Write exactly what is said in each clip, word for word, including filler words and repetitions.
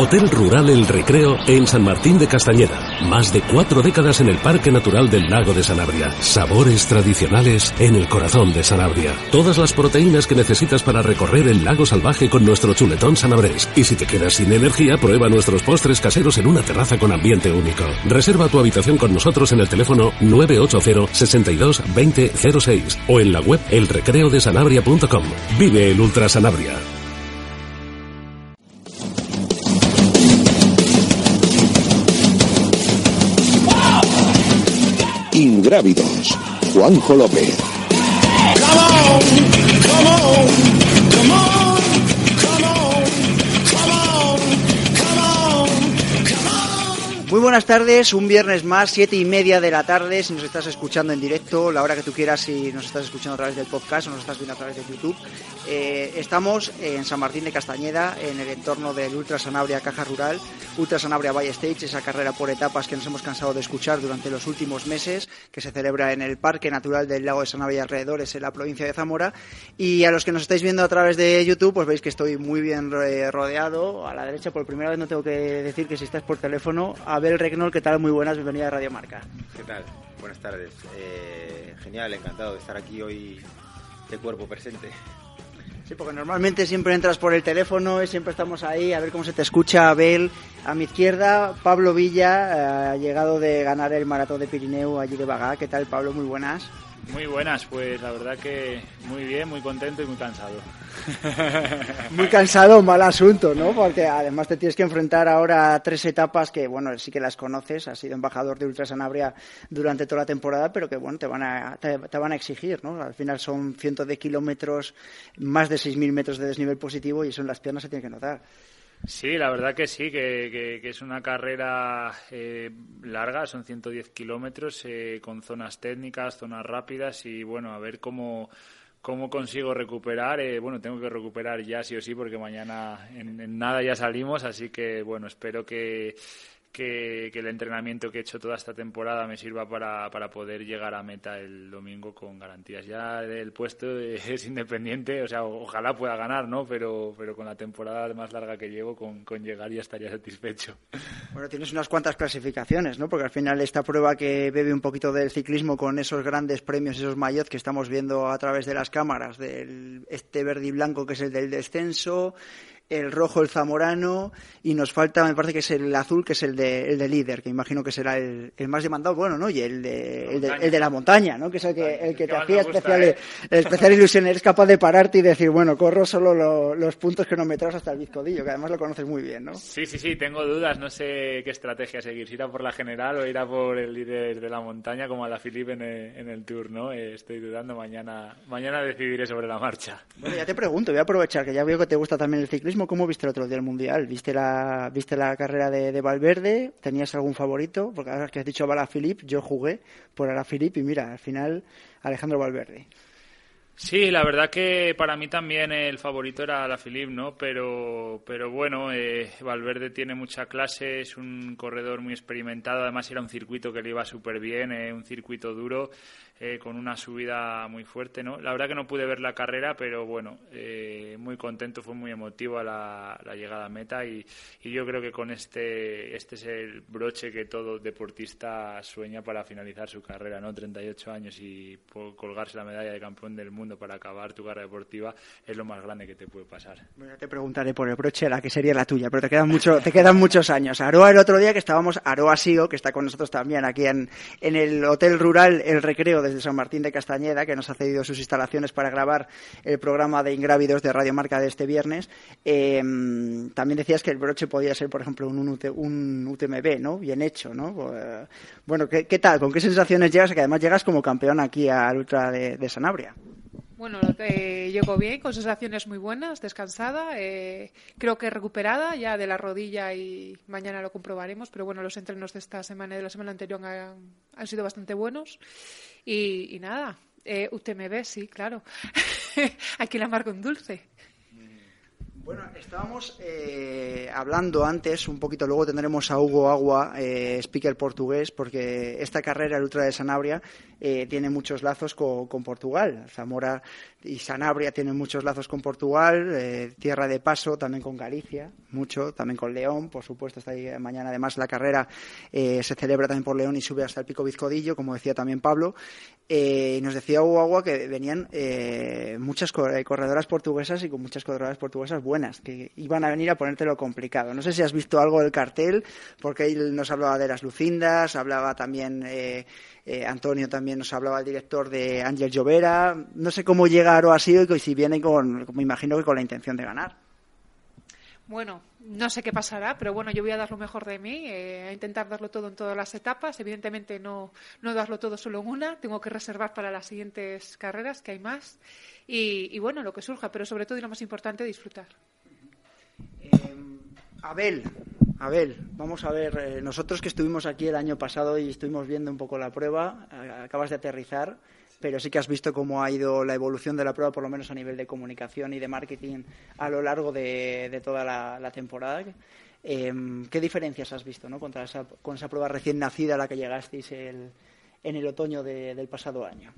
Hotel Rural El Recreo en San Martín de Castañeda. Más de cuatro décadas en el Parque Natural del Lago de Sanabria. Sabores tradicionales en el corazón de Sanabria. Todas las proteínas que necesitas para recorrer el lago salvaje con nuestro chuletón sanabrés. Y si te quedas sin energía, prueba nuestros postres caseros en una terraza con ambiente único. Reserva tu habitación con nosotros en el teléfono nueve ocho cero, sesenta y dos, veinte, cero seis o en la web el recreo de sanabria punto com. Vive el Ultra Sanabria. Ingrávidos, Juanjo López. Muy buenas tardes, un viernes más, siete y media de la tarde, si nos estás escuchando en directo, la hora que tú quieras, si nos estás escuchando a través del podcast o nos estás viendo a través de YouTube. Eh, estamos en San Martín de Castañeda, en el entorno del Ultra Sanabria Caja Rural, Ultra Sanabria By Stage, esa carrera por etapas que nos hemos cansado de escuchar durante los últimos meses, que se celebra en el Parque Natural del Lago de Sanabria y alrededores, en la provincia de Zamora. Y a los que nos estáis viendo a través de YouTube, pues veis que estoy muy bien rodeado. A la derecha, por primera vez, no tengo que decir que si estás por teléfono, Abel Regnol, ¿qué tal? Muy buenas, bienvenida a Radio Marca. ¿Qué tal? Buenas tardes. Eh, genial, encantado de estar aquí hoy de cuerpo presente. Sí, porque normalmente siempre entras por el teléfono y siempre estamos ahí a ver cómo se te escucha. Abel, a mi izquierda, Pablo Villa, eh, llegado de ganar el Maratón de Pirineo allí de Bagá. ¿Qué tal, Pablo? Muy buenas. Muy buenas, pues la verdad que muy bien, muy contento y muy cansado. Muy cansado, mal asunto, ¿no? Porque además te tienes que enfrentar ahora a tres etapas que, bueno, sí que las conoces, has sido embajador de Ultra Sanabria durante toda la temporada, pero que, bueno, te van a, te, te van a exigir, ¿no? Al final son cientos de kilómetros, más de seis mil metros de desnivel positivo y eso en las piernas se tiene que notar. Sí, la verdad que sí, que, que, que es una carrera eh, larga, son ciento diez kilómetros eh, con zonas técnicas, zonas rápidas y bueno, a ver cómo, cómo consigo recuperar. Eh, bueno, tengo que recuperar ya sí o sí porque mañana en, en nada ya salimos, así que bueno, espero que... Que, que el entrenamiento que he hecho toda esta temporada me sirva para, para poder llegar a meta el domingo con garantías. Ya el puesto es independiente, o sea, ojalá pueda ganar, ¿no? Pero, pero con la temporada más larga que llevo, con, con llegar ya estaría satisfecho. Bueno, tienes unas cuantas clasificaciones, ¿no? Porque al final esta prueba que bebe un poquito del ciclismo con esos grandes premios, esos maillots que estamos viendo a través de las cámaras, del este verde y blanco que es el del descenso, el rojo, el zamorano, y nos falta, me parece que es el azul, que es el de, el de líder, que imagino que será el, el más demandado, bueno, ¿no? Y el de, el de, el de la montaña, ¿no? Que es el que, el que te hacía especial, eh. especial ilusión. Eres capaz de pararte y decir, bueno, corro solo lo, los puntos cronometrados hasta el Bizcodillo, que además lo conoces muy bien, ¿no? Sí, sí, sí, tengo dudas, no sé qué estrategia seguir, si irá por la general o irá por el líder de la montaña, como a la Filipe en el, en el Tour, ¿no? Eh, estoy dudando, mañana, mañana decidiré sobre la marcha. Bueno, ya te pregunto, voy a aprovechar, que ya veo que te gusta también el ciclismo. ¿Cómo viste el otro día el Mundial? ¿Viste la viste la carrera de, de Valverde? ¿Tenías algún favorito? Porque ahora que has dicho Alaphilippe, yo jugué por Alaphilippe y mira, al final Alejandro Valverde. Sí, la verdad que para mí también el favorito era Alaphilippe, ¿no? Pero, pero bueno, eh, Valverde tiene mucha clase, es un corredor muy experimentado, además era un circuito que le iba súper bien, eh, un circuito duro, eh, con una subida muy fuerte, ¿no? La verdad que no pude ver la carrera, pero bueno, eh, muy contento, fue muy emotiva la, la llegada a meta y, y yo creo que con este, este es el broche que todo deportista sueña para finalizar su carrera, ¿no? treinta y ocho años y colgarse la medalla de campeón del mundo para acabar tu carrera deportiva es lo más grande que te puede pasar. Bueno, te preguntaré por el broche a la que sería la tuya, pero te quedan mucho, te quedan muchos años. Aroa, el otro día que estábamos, Aroa Sigo, que está con nosotros también aquí en, en el Hotel Rural El Recreo desde San Martín de Castañeda, que nos ha cedido sus instalaciones para grabar el programa de Ingrávidos de Radio Marca de este viernes. Eh, también decías que el broche podía ser, por ejemplo, un, un, un U T M B, ¿no? Bien hecho, ¿no? Bueno, ¿qué, qué tal? ¿Con qué sensaciones llegas? Que además llegas como campeón aquí al Ultra de, de Sanabria. Bueno, eh, llego bien, con sensaciones muy buenas, descansada, eh, creo que recuperada ya de la rodilla y mañana lo comprobaremos, pero bueno, los entrenos de esta semana y de la semana anterior han, han sido bastante buenos y, y nada, eh, U T M B sí, claro, aquí la marco en dulce. Bueno, estábamos eh, hablando antes, un poquito luego tendremos a Hugo Agua, eh, speaker portugués, porque esta carrera, el Ultra de Sanabria, eh, tiene muchos lazos con, con Portugal. Zamora y Sanabria tienen muchos lazos con Portugal, eh, Tierra de Paso también con Galicia, mucho, también con León, por supuesto, está ahí mañana. Además, la carrera eh, se celebra también por León y sube hasta el Pico Bizcodillo, como decía también Pablo. Eh, y nos decía Hugo Agua que venían eh, muchas corredoras portuguesas y con muchas corredoras portuguesas buenas, que iban a venir a ponértelo complicado. No sé si has visto algo del cartel, porque él nos hablaba de las Lucindas, hablaba también, eh, eh, Antonio también nos hablaba, el director de Ángel Llovera. No sé cómo llega Aroa Sigo y si viene con, me imagino que con la intención de ganar. Bueno, no sé qué pasará, pero bueno, yo voy a dar lo mejor de mí, eh, a intentar darlo todo en todas las etapas. Evidentemente no, no darlo todo solo en una, tengo que reservar para las siguientes carreras, que hay más, y, y bueno, lo que surja, pero sobre todo y lo más importante, disfrutar. Eh, Abel, Abel, vamos a ver, eh, nosotros que estuvimos aquí el año pasado y estuvimos viendo un poco la prueba, acabas de aterrizar, pero sí que has visto cómo ha ido la evolución de la prueba, por lo menos a nivel de comunicación y de marketing a lo largo de, de toda la, la temporada. Eh, ¿Qué diferencias has visto, ¿no? Contra esa, con esa prueba recién nacida a la que llegasteis el, en el otoño de, del pasado año?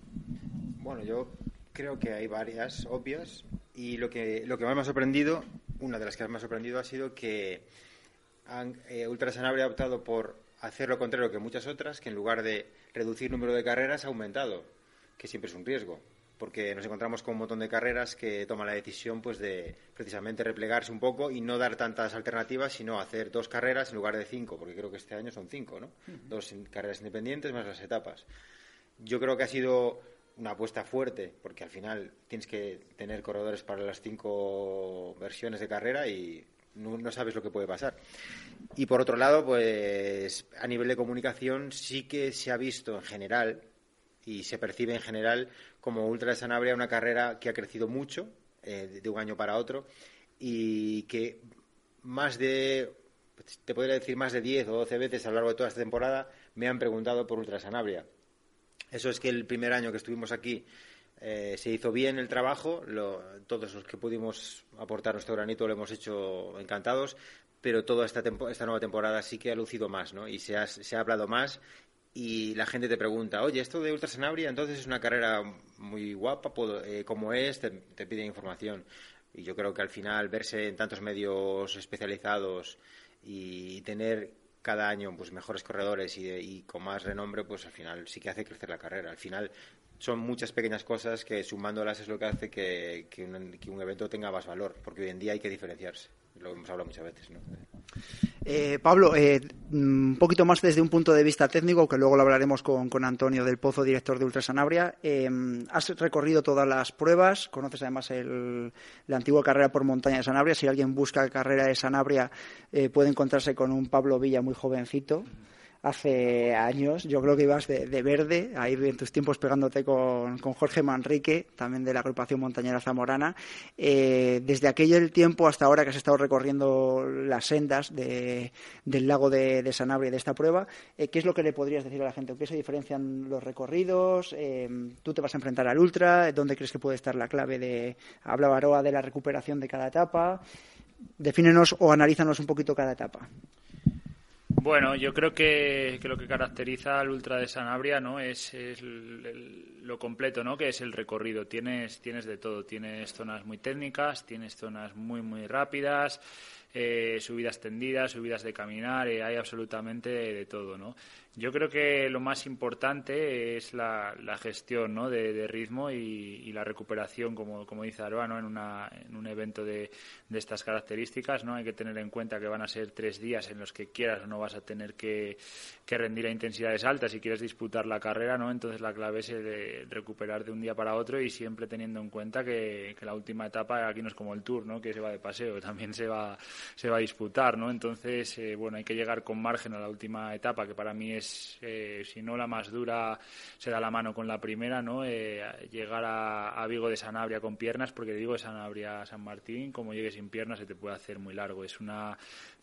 Bueno, yo creo que hay varias obvias y lo que, lo que más me ha sorprendido, una de las que más me ha sorprendido ha sido que han, eh, Ultra Sanabria ha optado por hacer lo contrario que muchas otras, que en lugar de reducir el número de carreras ha aumentado, que siempre es un riesgo, porque nos encontramos con un montón de carreras que toman la decisión pues de precisamente replegarse un poco y no dar tantas alternativas, sino hacer dos carreras en lugar de cinco, porque creo que este año son cinco, ¿no? Uh-huh. Dos carreras independientes más las etapas. Yo creo que ha sido una apuesta fuerte, porque al final tienes que tener corredores para las cinco versiones de carrera y no, no sabes lo que puede pasar. Y por otro lado, pues a nivel de comunicación sí que se ha visto en general y se percibe en general como Ultra de Sanabria una carrera que ha crecido mucho eh, de un año para otro y que más de, te podría decir más de diez o doce veces a lo largo de toda esta temporada me han preguntado por Ultra de Sanabria. Eso es que el primer año que estuvimos aquí eh, se hizo bien el trabajo, lo, todos los que pudimos aportar nuestro granito lo hemos hecho encantados, pero toda esta, tempo, esta nueva temporada sí que ha lucido más, ¿no? Y se ha, se ha hablado más. Y la gente te pregunta, oye, esto de Ultra Sanabria, entonces es una carrera muy guapa, eh, ¿cómo es? Te, te piden información. Y yo creo que al final verse en tantos medios especializados y tener cada año pues mejores corredores y, de, y con más renombre, pues al final sí que hace crecer la carrera. Al final son muchas pequeñas cosas que sumándolas es lo que hace que, que, un, que un evento tenga más valor, porque hoy en día hay que diferenciarse. Lo hemos hablado muchas veces, ¿no? Eh, Pablo, eh, un poquito más desde un punto de vista técnico, que luego lo hablaremos con, con Antonio del Pozo, director de Ultra Sanabria. Eh, has recorrido todas las pruebas, conoces además el, la antigua carrera por montaña de Sanabria. Si alguien busca carrera de Sanabria, eh, puede encontrarse con un Pablo Villa muy jovencito. Hace años, yo creo que ibas de, de verde, ahí en tus tiempos pegándote con, con Jorge Manrique, también de la agrupación montañera zamorana. Eh, desde aquel tiempo hasta ahora que has estado recorriendo las sendas de, del lago de, de Sanabria, de esta prueba, eh, ¿qué es lo que le podrías decir a la gente? ¿En qué se diferencian los recorridos? Eh, ¿Tú te vas a enfrentar al ultra? ¿Dónde crees que puede estar la clave de, hablaba Aroa, de la recuperación de cada etapa? Defínenos o analízanos un poquito cada etapa. Bueno, yo creo que, que lo que caracteriza al Ultra de Sanabria, ¿no? es, es el, el, lo completo, ¿no? Que es el recorrido. Tienes, tienes de todo. Tienes zonas muy técnicas, tienes zonas muy, muy rápidas, eh, subidas tendidas, subidas de caminar, eh, hay absolutamente de, de todo, ¿no? Yo creo que lo más importante es la, la gestión, ¿no? de, de ritmo y, y la recuperación, como, como dice Aroa, ¿no? en, una, en un evento de, de estas características, ¿no? Hay que tener en cuenta que van a ser tres días en los que quieras o no vas a tener que, que rendir a intensidades altas si quieres disputar la carrera, ¿no? Entonces la clave es el recuperar de un día para otro y siempre teniendo en cuenta que, que la última etapa aquí no es como el Tour, ¿no? Que se va de paseo, también se va se va a disputar, ¿no? Entonces, eh, bueno, hay que llegar con margen a la última etapa, que para mí es, eh, si no la más dura, se da la mano con la primera, ¿no? Eh, llegar a, a Vigo de Sanabria con piernas, porque Vigo de Sanabria a San Martín, como llegues sin piernas, se te puede hacer muy largo. Es una,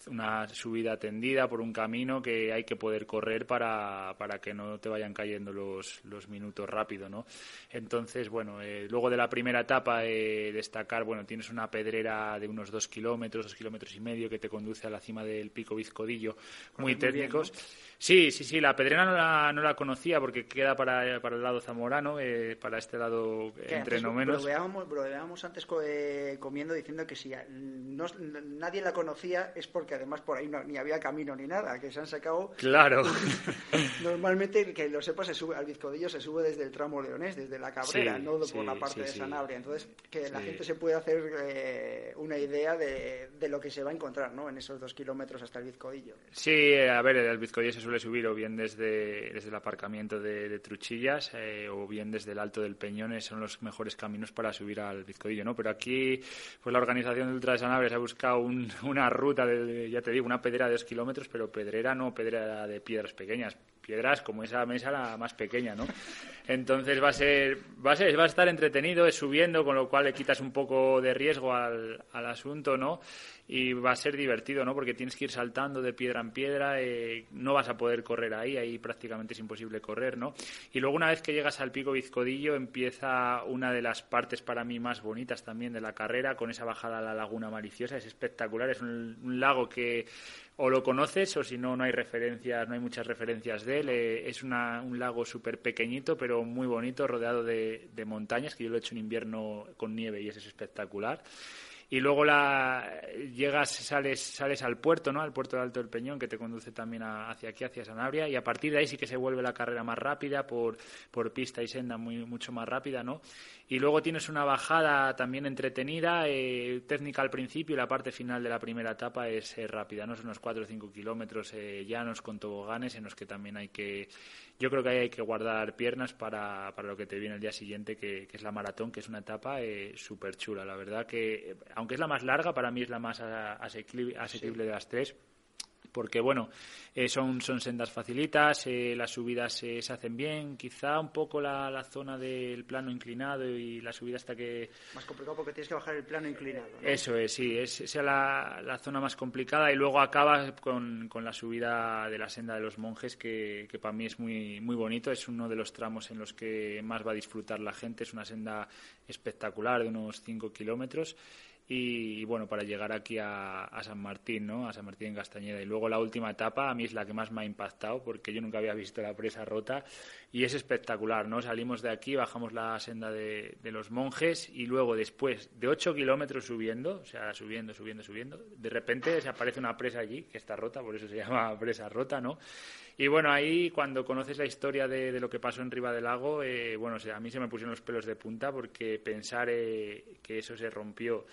una subida tendida por un camino que hay que poder correr para, para que no te vayan cayendo los, los minutos rápido, ¿no? Entonces, bueno, eh, luego de la primera etapa, eh, destacar, bueno, tienes una pedrera de unos dos kilómetros, dos kilómetros y medio, que te conduce a la cima del Pico Bizcodillo, muy técnicos. Bien, ¿no? Sí, sí, sí, la pedrera no la, no la conocía porque queda para, para el lado zamorano, eh, para este lado entre no menos. Brodeábamos, brodeábamos antes co, eh, comiendo diciendo que si no, nadie la conocía es porque además por ahí no, ni había camino ni nada, que se han sacado. Claro. Normalmente, que lo sepas, se sube al Bizcodillo, se sube desde el tramo leonés, desde la Cabrera, sí, no por sí, la parte sí, de Sanabria. Entonces, que sí. la gente se puede hacer eh, una idea de, de lo que se va a encontrar, ¿no? En esos dos kilómetros hasta el Bizcodillo. Sí, a ver, el Bizcodillo se suele subir o bien desde, desde el aparcamiento de, de Truchillas eh, o bien desde el Alto del Peñón, son los mejores caminos para subir al Bizcodillo, ¿no? Pero aquí, pues la organización de Ultra Sanabria se ha buscado un, una ruta, de, ya te digo, una pedrera de dos kilómetros, pero pedrera no, pedrera de piedras pequeñas, piedras como esa mesa, la más pequeña, ¿no? Entonces va a ser, va a ser, va a estar entretenido, es subiendo, con lo cual le quitas un poco de riesgo al, al asunto, ¿no? Y va a ser divertido, ¿no? Porque tienes que ir saltando de piedra en piedra, eh, no vas a poder correr ahí, ahí prácticamente es imposible correr, ¿no? Y luego una vez que llegas al Pico Bizcodillo empieza una de las partes para mí más bonitas también de la carrera, con esa bajada a la Laguna Maliciosa, es espectacular, es un, un lago que o lo conoces o si no, no hay referencias, no hay muchas referencias de él, eh, es una, un lago súper pequeñito pero muy bonito, rodeado de, de montañas, que yo lo he hecho en invierno con nieve y eso es espectacular. Y luego la llegas, sales, sales al puerto, ¿no? Al puerto de Alto del Peñón, que te conduce también a, hacia aquí, hacia Sanabria, y a partir de ahí sí que se vuelve la carrera más rápida por, por pista y senda muy, mucho más rápida, ¿no? Y luego tienes una bajada también entretenida, eh, técnica al principio, y la parte final de la primera etapa es eh, rápida, ¿no? Son unos cuatro o cinco kilómetros eh, llanos con toboganes en los que también hay que, yo creo que ahí hay que guardar piernas para, para lo que te viene el día siguiente, que, que es la maratón, que es una etapa eh, súper chula, la verdad que, aunque es la más larga, para mí es la más asequible, asequible sí. de las tres. Porque, bueno, eh, son, son sendas facilitas, eh, las subidas eh, se hacen bien, quizá un poco la, la zona del plano inclinado y la subida hasta que... Más complicado porque tienes que bajar el plano inclinado, ¿no? Eso es, sí, es, es la, la zona más complicada y luego acabas con, con la subida de la Senda de los Monjes, que, que para mí es muy, muy bonito, es uno de los tramos en los que más va a disfrutar la gente, es una senda espectacular de unos cinco kilómetros. Y, y bueno, para llegar aquí a, a San Martín, ¿no? A San Martín en Castañeda. Y luego la última etapa a mí es la que más me ha impactado porque yo nunca había visto la Presa Rota y es espectacular, ¿no? Salimos de aquí, bajamos la Senda de, de los Monjes y luego después de ocho kilómetros subiendo, o sea, subiendo, subiendo, subiendo, de repente desaparece una presa allí que está rota, por eso se llama Presa Rota, ¿no? Y bueno, ahí cuando conoces la historia de, de lo que pasó en Riva del Lago, eh, bueno, o sea, a mí se me pusieron los pelos de punta porque pensar eh, que eso se rompió,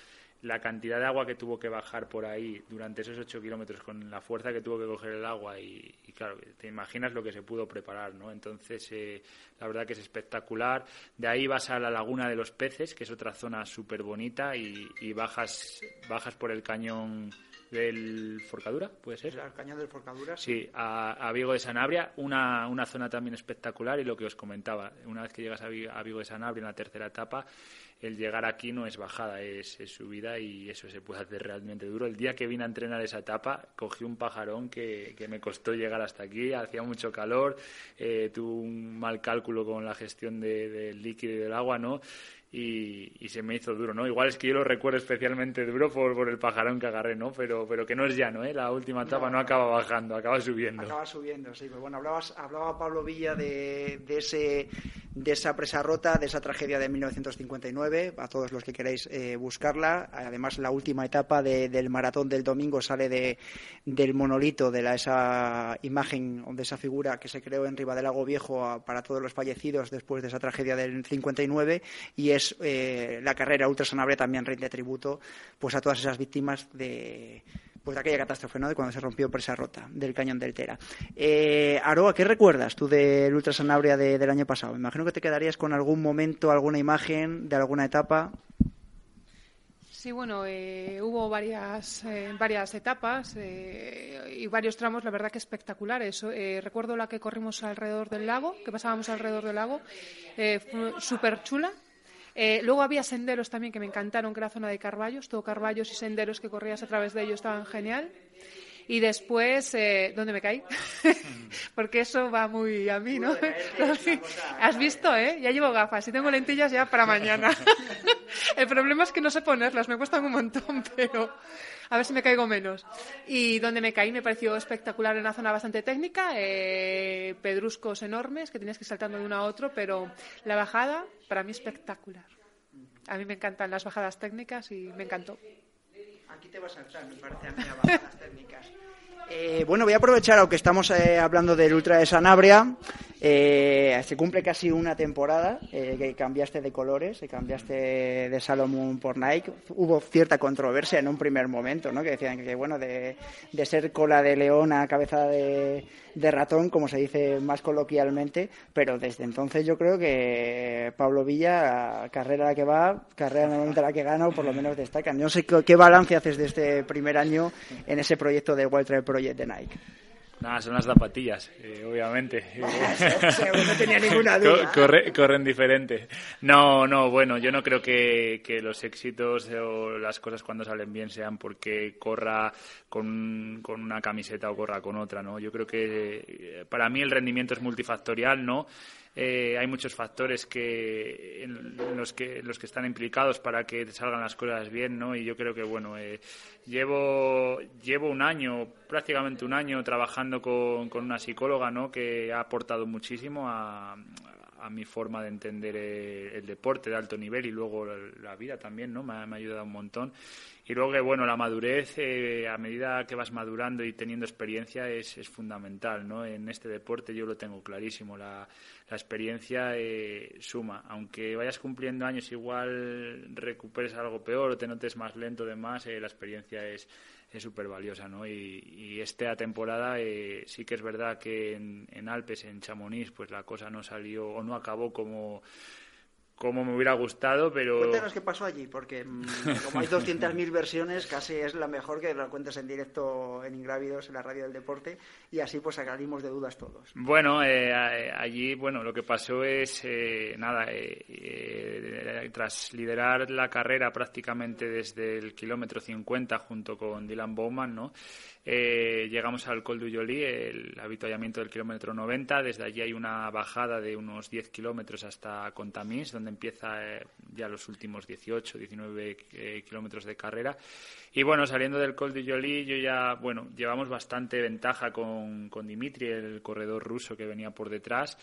la cantidad de agua que tuvo que bajar por ahí durante esos ocho kilómetros con la fuerza que tuvo que coger el agua y, y claro, te imaginas lo que se pudo preparar, ¿no? Entonces, eh, la verdad que es espectacular. De ahí vas a la Laguna de los Peces, que es otra zona súper bonita y, y bajas, bajas por el Cañón del Forcadura, ¿puede ser? El Cañón del Forcadura. Sí, a, a Vigo de Sanabria, una, una zona también espectacular y lo que os comentaba, una vez que llegas a, a Vigo de Sanabria en la tercera etapa, el llegar aquí no es bajada, es, es subida y eso se puede hacer realmente duro. El día que vine a entrenar esa etapa, cogí un pajarón que, que me costó llegar hasta aquí, hacía mucho calor, eh, tuve un mal cálculo con la gestión de, del líquido y del agua, ¿no? Y, y se me hizo duro, ¿no? Igual es que yo lo recuerdo especialmente duro por, por el pajarón que agarré, ¿no? Pero, pero que no es llano, ¿eh? La última etapa no, no acaba bajando, acaba subiendo. Acaba subiendo, sí. Pues bueno, hablabas, hablaba Pablo Villa de, de, ese, de esa Presa Rota, de esa tragedia de mil novecientos cincuenta y nueve, a todos los que queráis eh, buscarla. Además, la última etapa de, del maratón del domingo sale de, del monolito, de la, esa imagen, de esa figura que se creó en Ribadelago Viejo a, para todos los fallecidos después de esa tragedia del cincuenta y nueve, y es Eh, la carrera Ultra Sanabria también rinde tributo pues a todas esas víctimas de pues de aquella catástrofe, ¿no? De cuando se rompió Presa Rota del Cañón del Tera. Eh, Aroa, ¿qué recuerdas tú del Ultra Sanabria de, del año pasado? Me imagino que te quedarías con algún momento, alguna imagen de alguna etapa. Sí, bueno, eh, hubo varias eh, varias etapas eh, y varios tramos, la verdad que espectaculares. Eh, recuerdo la que corrimos alrededor del lago, que pasábamos alrededor del lago, eh, fue súper chula. Eh, luego había senderos también que me encantaron, que era zona de carvallos, todo carvallos y senderos que corrías a través de ellos, estaban genial. Y después, eh, ¿dónde me caí? Porque eso va muy a mí, ¿no? Uy, es has visto, ¿eh? Ya llevo gafas y tengo lentillas ya para mañana. El problema es que no sé ponerlas, me cuestan un montón, pero a ver si me caigo menos. Y donde me caí me pareció espectacular, en una zona bastante técnica, eh, pedruscos enormes que tenías que ir saltando de uno a otro, pero la bajada, para mí, espectacular. A mí me encantan las bajadas técnicas y me encantó. Aquí te vas a entrar, me parece a mí, abajo las técnicas. Eh, bueno, voy a aprovechar, aunque estamos eh, hablando del Ultra de Sanabria, eh, se cumple casi una temporada eh, que cambiaste de colores, que cambiaste de Salomon por Nike. Hubo cierta controversia en un primer momento, ¿no? Que decían que, bueno, de, de ser cola de león a cabeza de, de ratón, como se dice más coloquialmente, pero desde entonces yo creo que Pablo Villa, carrera la que va, carrera normalmente la que gana, o por lo menos destaca. No sé qué, qué balance haces de este primer año en ese proyecto de Wild Trail Project de Nike. Nada, son las zapatillas, eh, obviamente. No tenía ninguna duda. Corre, corren diferente. No, no, bueno, yo no creo que, que los éxitos o las cosas cuando salen bien sean porque corra con, con una camiseta o corra con otra, ¿no? Yo creo que para mí el rendimiento es multifactorial, ¿no? Eh, hay muchos factores que en, en los que los que están implicados para que salgan las cosas bien, ¿no? Y yo creo que bueno, eh, llevo llevo un año, prácticamente un año trabajando con, con una psicóloga, ¿no? Que ha aportado muchísimo a, a mi forma de entender el, el deporte de alto nivel y luego la, la vida también, ¿no? Me ha, me ha ayudado un montón. Y luego que bueno, la madurez, eh, a medida que vas madurando y teniendo experiencia es, es fundamental, ¿no? En este deporte yo lo tengo clarísimo, la, la experiencia eh, suma, aunque vayas cumpliendo años igual recuperes algo peor o te notes más lento de más, eh, la experiencia es es súper valiosa, ¿no? Y, y esta temporada eh, sí que es verdad que en, en Alpes, en Chamonix, pues la cosa no salió o no acabó como como me hubiera gustado, pero... Cuéntanos qué pasó allí, porque mmm, como hay doscientas mil versiones, casi es la mejor que la cuentas en directo en Ingrávidos, en la radio del deporte, y así pues sacaremos de dudas todos. Bueno, eh, allí, bueno, lo que pasó es, eh, nada, eh, eh, tras liderar la carrera prácticamente desde el kilómetro cincuenta junto con Dylan Bowman, ¿no? Eh, llegamos al Col du Joly, el avituallamiento del kilómetro noventa. Desde allí hay una bajada de unos diez kilómetros hasta Contamines, donde empieza eh, ya los últimos dieciocho, diecinueve eh, kilómetros de carrera. Y bueno, saliendo del Col du Joly, yo ya, bueno, llevamos bastante ventaja con, con Dimitri, el corredor ruso que venía por detrás.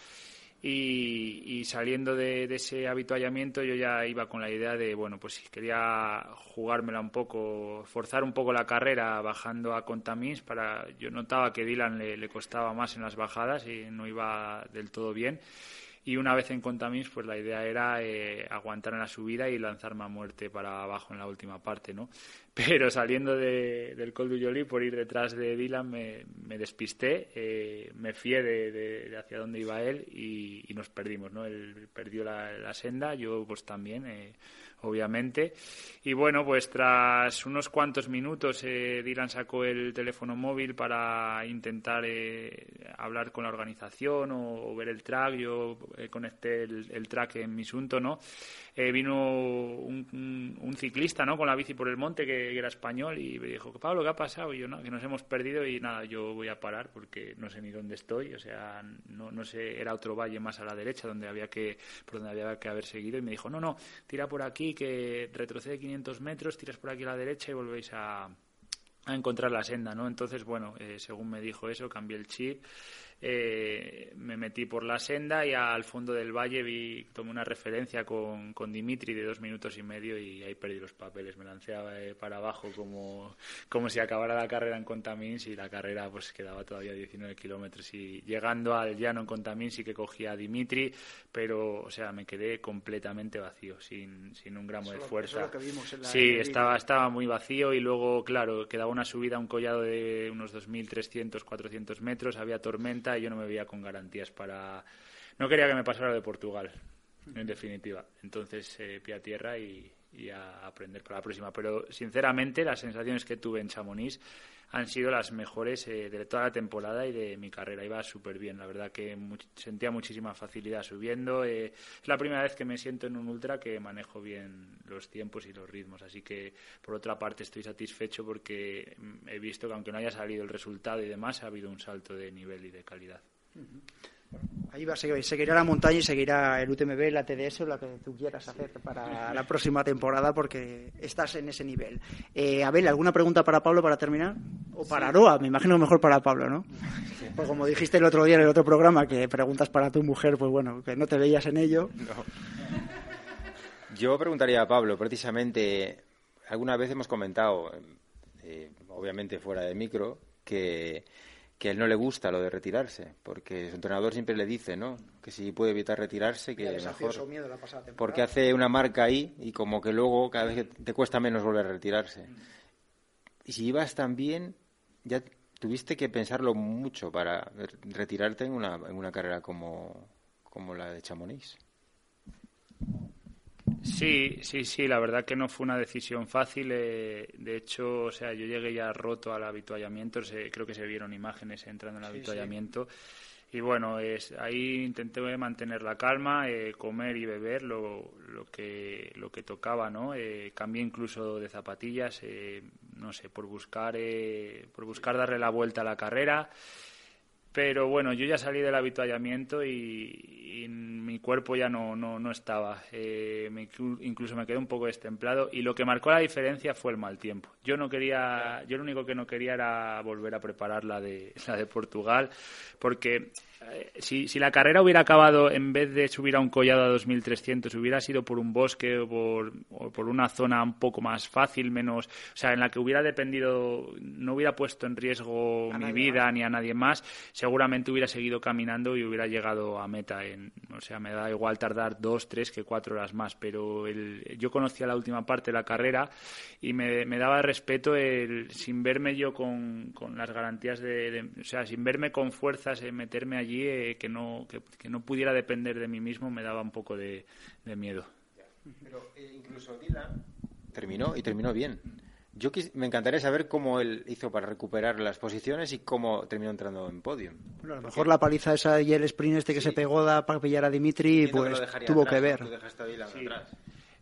Y, y saliendo de, de ese avituallamiento yo ya iba con la idea de, bueno, pues quería jugármela un poco, forzar un poco la carrera bajando a Contamins. Para, yo notaba que Dylan le, le costaba más en las bajadas y no iba del todo bien. Y una vez en Contamins, pues la idea era eh, aguantar en la subida y lanzarme a muerte para abajo en la última parte, ¿no? Pero saliendo de, del Col du Joly, por ir detrás de Dylan, me, me despisté, eh, me fié de, de, de hacia dónde iba él y, y nos perdimos, ¿no? Él perdió la, la senda, yo pues también, eh, obviamente. Y bueno, pues tras unos cuantos minutos, eh, Dylan sacó el teléfono móvil para intentar eh, hablar con la organización o, o ver el track. Yo eh, conecté el, el track en mi asunto, ¿no? Eh, vino un, un, un ciclista, ¿no? Con la bici por el monte que que era español y me dijo, Pablo, ¿qué ha pasado? Y yo, no, que nos hemos perdido y nada, yo voy a parar porque no sé ni dónde estoy, o sea, no, no sé, era otro valle más a la derecha donde había que, por donde había que haber seguido, y me dijo, no, no, tira por aquí, que retrocede quinientos metros, tiras por aquí a la derecha y volvéis a, a encontrar la senda, ¿no? Entonces, bueno, eh, según me dijo eso, cambié el chip. Eh, me metí por la senda y al fondo del valle vi, tomé una referencia con, con Dimitri de dos minutos y medio y ahí perdí los papeles, me lancé para abajo como, como si acabara la carrera en Contamins y la carrera pues quedaba todavía diecinueve kilómetros y llegando al llano en Contamins sí que cogí a Dimitri, pero o sea me quedé completamente vacío, sin, sin un gramo eso de lo, fuerza. Eso lo que vimos en la sí, estaba, estaba muy vacío y luego claro, quedaba una subida, un collado de unos dos mil trescientos, cuatrocientos metros, había tormenta y yo no me veía con garantías para... No quería que me pasara lo de Portugal, en definitiva. Entonces, eh, pie a tierra y, y a aprender para la próxima. Pero, sinceramente, las sensaciones que tuve en Chamonix han sido las mejores eh, de toda la temporada y de mi carrera. Iba súper bien, la verdad que much- sentía muchísima facilidad subiendo. Eh, es la primera vez que me siento en un ultra que manejo bien los tiempos y los ritmos. Así que, por otra parte, estoy satisfecho porque he visto que, aunque no haya salido el resultado y demás, ha habido un salto de nivel y de calidad. Uh-huh. Ahí va a seguir, seguirá la montaña y seguirá el U T M B, la T D S o la que tú quieras hacer para la próxima temporada, porque estás en ese nivel. Eh, Abel, ¿alguna pregunta para Pablo para terminar? O para sí. Aroa, me imagino mejor para Pablo, ¿no? Sí. Pues como dijiste el otro día en el otro programa, que preguntas para tu mujer, pues bueno, que no te veías en ello. No. Yo preguntaría a Pablo, precisamente, alguna vez hemos comentado, eh, obviamente fuera de micro, que... que a él no le gusta lo de retirarse, porque su entrenador siempre le dice, ¿no?, que si puede evitar retirarse, que mejor, miedo la pasada temporada, porque hace una marca ahí y como que luego cada vez que te cuesta menos volver a retirarse. Y si ibas tan bien, ya tuviste que pensarlo mucho para retirarte en una, en una carrera como, como la de Chamonix. Sí, sí, sí, la verdad que no fue una decisión fácil, eh, de hecho, o sea, yo llegué ya roto al avituallamiento, se, creo que se vieron imágenes entrando en el sí, avituallamiento, sí. Y bueno, es, ahí intenté mantener la calma, eh, comer y beber lo, lo que lo que tocaba, ¿no? Eh, cambié incluso de zapatillas, eh, no sé, por buscar, eh, por buscar darle la vuelta a la carrera. Pero bueno, yo ya salí del avituallamiento y, y mi cuerpo ya no no, no estaba. Eh, me, incluso me quedé un poco destemplado y lo que marcó la diferencia fue el mal tiempo. Yo no quería, yo lo único que no quería era volver a preparar la de la de Portugal, porque eh, si si la carrera hubiera acabado en vez de subir a un collado a dos mil trescientos, hubiera sido por un bosque o por, o por una zona un poco más fácil, menos, o sea, en la que hubiera dependido, no hubiera puesto en riesgo mi vida más, ni a nadie más. Seguramente hubiera seguido caminando y hubiera llegado a meta. En, o sea, me da igual tardar dos, tres que cuatro horas más. Pero el, yo conocía la última parte de la carrera y me, me daba respeto el, sin verme yo con, con las garantías de, de... O sea, sin verme con fuerzas, eh, meterme allí, eh, que no que, que no pudiera depender de mí mismo, me daba un poco de, de miedo. Pero eh, incluso Dylan terminó y terminó bien. Yo quis, me encantaría saber cómo él hizo para recuperar las posiciones y cómo terminó entrando en podio. Bueno, a lo mejor la paliza esa y el sprint este que sí. se pegó da para pillar a Dimitri, pues tuvo atrás, que ver. Tú a Dylan sí. atrás.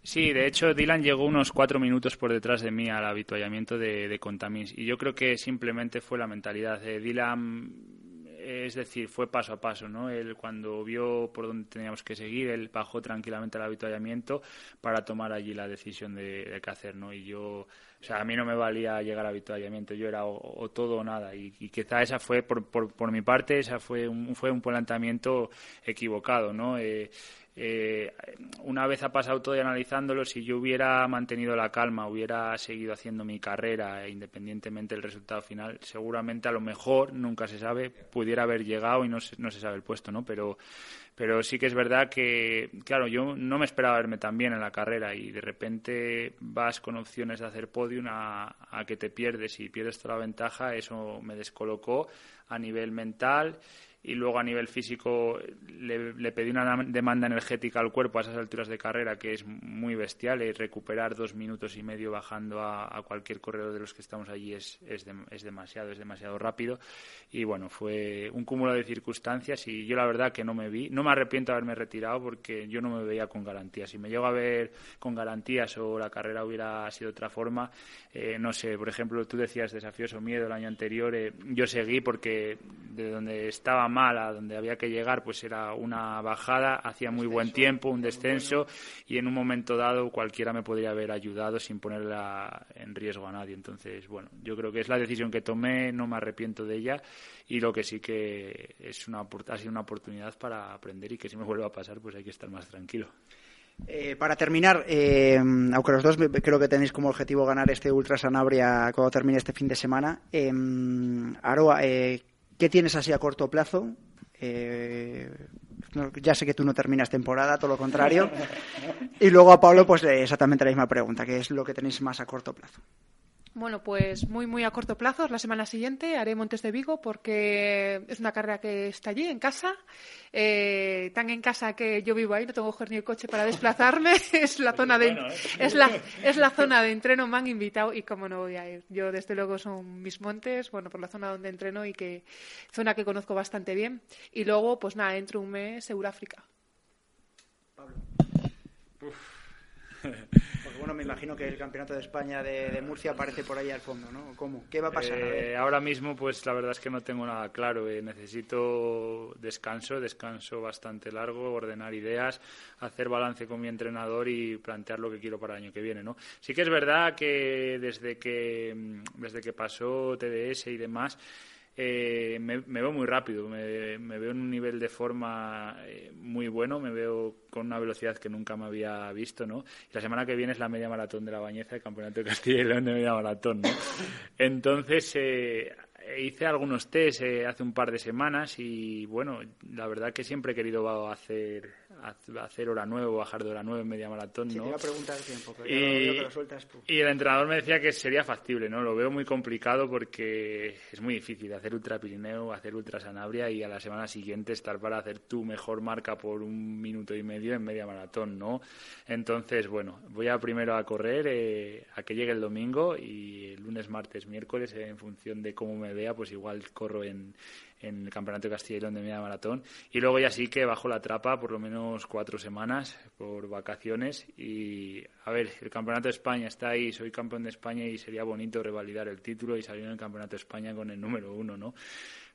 Sí, de hecho Dylan llegó unos cuatro minutos por detrás de mí al avituallamiento de, de Contamines y yo creo que simplemente fue la mentalidad de Dylan. Es decir, fue paso a paso, ¿no? Él, cuando vio por dónde teníamos que seguir, él bajó tranquilamente al avituallamiento para tomar allí la decisión de, de qué hacer, ¿no? Y yo, o sea, a mí no me valía llegar al avituallamiento, yo era o, o todo o nada. Y, y quizá esa fue, por, por, por mi parte, esa fue un, fue un planteamiento equivocado, ¿no? Eh, Eh, una vez ha pasado todo y analizándolo, si yo hubiera mantenido la calma, hubiera seguido haciendo mi carrera, independientemente del resultado final, seguramente, a lo mejor, nunca se sabe, pudiera haber llegado y no se, no se sabe el puesto, ¿no? Pero, pero sí que es verdad que, claro, yo no me esperaba verme tan bien en la carrera y de repente vas con opciones de hacer podium a, a que te pierdes y pierdes toda la ventaja. Eso me descolocó a nivel mental. Y luego, a nivel físico, le, le pedí una demanda energética al cuerpo a esas alturas de carrera que es muy bestial. Y recuperar dos minutos y medio bajando a, a cualquier corredor de los que estamos allí es, es, de, es demasiado, es demasiado rápido. Y bueno, fue un cúmulo de circunstancias y yo la verdad que no me vi. No me arrepiento de haberme retirado porque yo no me veía con garantías. Si me llego a ver con garantías o la carrera hubiera sido de otra forma, eh, no sé, por ejemplo, tú decías desafíos o miedo el año anterior. Eh, yo seguí porque de donde estaba mala, donde había que llegar, pues era una bajada, hacía muy buen tiempo, un descenso, y en un momento dado cualquiera me podría haber ayudado sin ponerla en riesgo a nadie. Entonces, bueno, yo creo que es la decisión que tomé, no me arrepiento de ella, y lo que sí que es una, ha sido una oportunidad para aprender y que si me vuelve a pasar, pues hay que estar más tranquilo. Eh, para terminar, eh, aunque los dos creo que tenéis como objetivo ganar este Ultra Sanabria cuando termine este fin de semana, eh, Aroa, eh, ¿qué tienes así a corto plazo? Eh, no, ya sé que tú no terminas temporada, todo lo contrario. Y luego a Pablo, pues exactamente la misma pregunta, ¿qué es lo que tenéis más a corto plazo? Bueno, pues muy muy a corto plazo, la semana siguiente haré Montes de Vigo porque es una carrera que está allí, en casa, eh, tan en casa que yo vivo ahí, no tengo que coger ni el coche para desplazarme, es la zona de es la es la zona de entreno, me han invitado y cómo no voy a ir. Yo desde luego son mis montes, bueno, por la zona donde entreno y que zona que conozco bastante bien. Y luego, pues nada, dentro de un mes, Euráfrica. Pablo. Uf. Porque bueno, me imagino que el Campeonato de España de, de Murcia aparece por ahí al fondo, ¿no? ¿Cómo? ¿Qué va a pasar? Eh, ahora mismo, pues la verdad es que no tengo nada claro. Eh, necesito descanso, descanso bastante largo, ordenar ideas, hacer balance con mi entrenador y plantear lo que quiero para el año que viene, ¿no? Sí que es verdad que desde que, desde que pasó T D S y demás, Eh, me, me veo muy rápido, me, me veo en un nivel de forma eh, muy bueno, me veo con una velocidad que nunca me había visto, ¿no? Y la semana que viene es la media maratón de la Bañeza, el Campeonato de Castilla y León de media maratón, ¿no? Entonces, eh, hice algunos test eh, hace un par de semanas y, bueno, la verdad que siempre he querido hacer hacer hora nueve o bajar de hora nueve en media maratón, ¿no? Sí, te iba a preguntar el tiempo, pero y, ya lo veo que lo sueltas tú. Y el entrenador me decía que sería factible, ¿no? Lo veo muy complicado porque es muy difícil hacer Ultra Pirineo, hacer Ultra Sanabria y a la semana siguiente estar para hacer tu mejor marca por un minuto y medio en media maratón, ¿no? Entonces, bueno, voy a primero a correr, eh, a que llegue el domingo y el lunes, martes, miércoles, eh, en función de cómo me vea, pues igual corro en... en el Campeonato de Castilla y León de media maratón y luego ya sí que bajo la trapa por lo menos cuatro semanas por vacaciones y a ver, el Campeonato de España está ahí, soy campeón de España y sería bonito revalidar el título y salir en el Campeonato de España con el número uno, ¿no?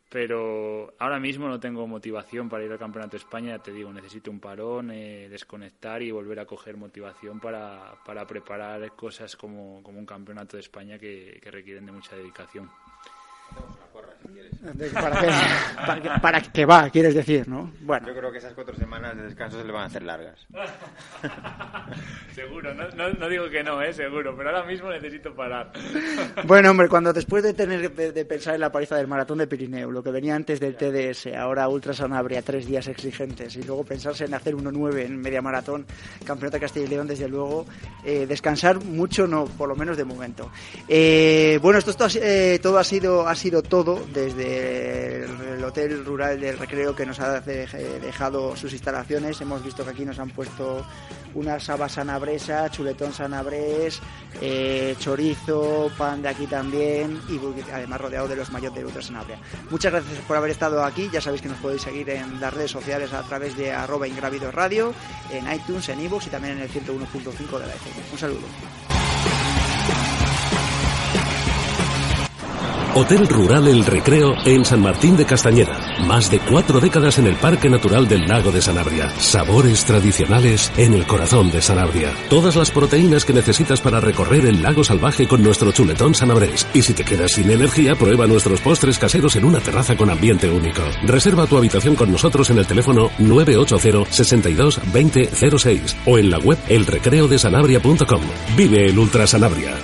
Pero ahora mismo no tengo motivación para ir al Campeonato de España, ya te digo, necesito un parón, eh, desconectar y volver a coger motivación para, para preparar cosas como, como un Campeonato de España que, que requieren de mucha dedicación. Para que, para, que, para que va, quieres decir, ¿no? Bueno. Yo creo que esas cuatro semanas de descanso se le van a hacer largas. Seguro, no, no, no digo que no, ¿eh? Seguro, pero ahora mismo necesito parar. Bueno, hombre, cuando después de tener de, de pensar en la paliza del Maratón de Pirineo, lo que venía antes del T D S, ahora Ultra Sanabria, tres días exigentes, y luego pensarse en hacer uno nueve en media maratón, Campeonato de Castilla y León, desde luego, eh, descansar mucho no, por lo menos de momento. Eh, bueno, esto, esto eh, todo ha sido, ha sido todo desde el Hotel Rural del Recreo que nos ha dejado sus instalaciones. Hemos visto que aquí nos han puesto una saba sanabresa, chuletón sanabrés, eh, chorizo, pan de aquí también y además rodeado de los mayores de Ultra Sanabria. Muchas gracias por haber estado aquí. Ya sabéis que nos podéis seguir en las redes sociales a través de arroba Ingrávidos Radio, en iTunes, en iVoox y también en el ciento uno punto cinco de la F M. Un saludo. Hotel Rural El Recreo en San Martín de Castañeda. Más de cuatro décadas en el Parque Natural del Lago de Sanabria. Sabores tradicionales en el corazón de Sanabria. Todas las proteínas que necesitas para recorrer el lago salvaje con nuestro chuletón sanabrés. Y si te quedas sin energía, prueba nuestros postres caseros en una terraza con ambiente único. Reserva tu habitación con nosotros en el teléfono nueve ocho cero, sesenta y dos, veinte, cero seis o en la web el recreo de sanabria punto com. Vive el Ultra Sanabria.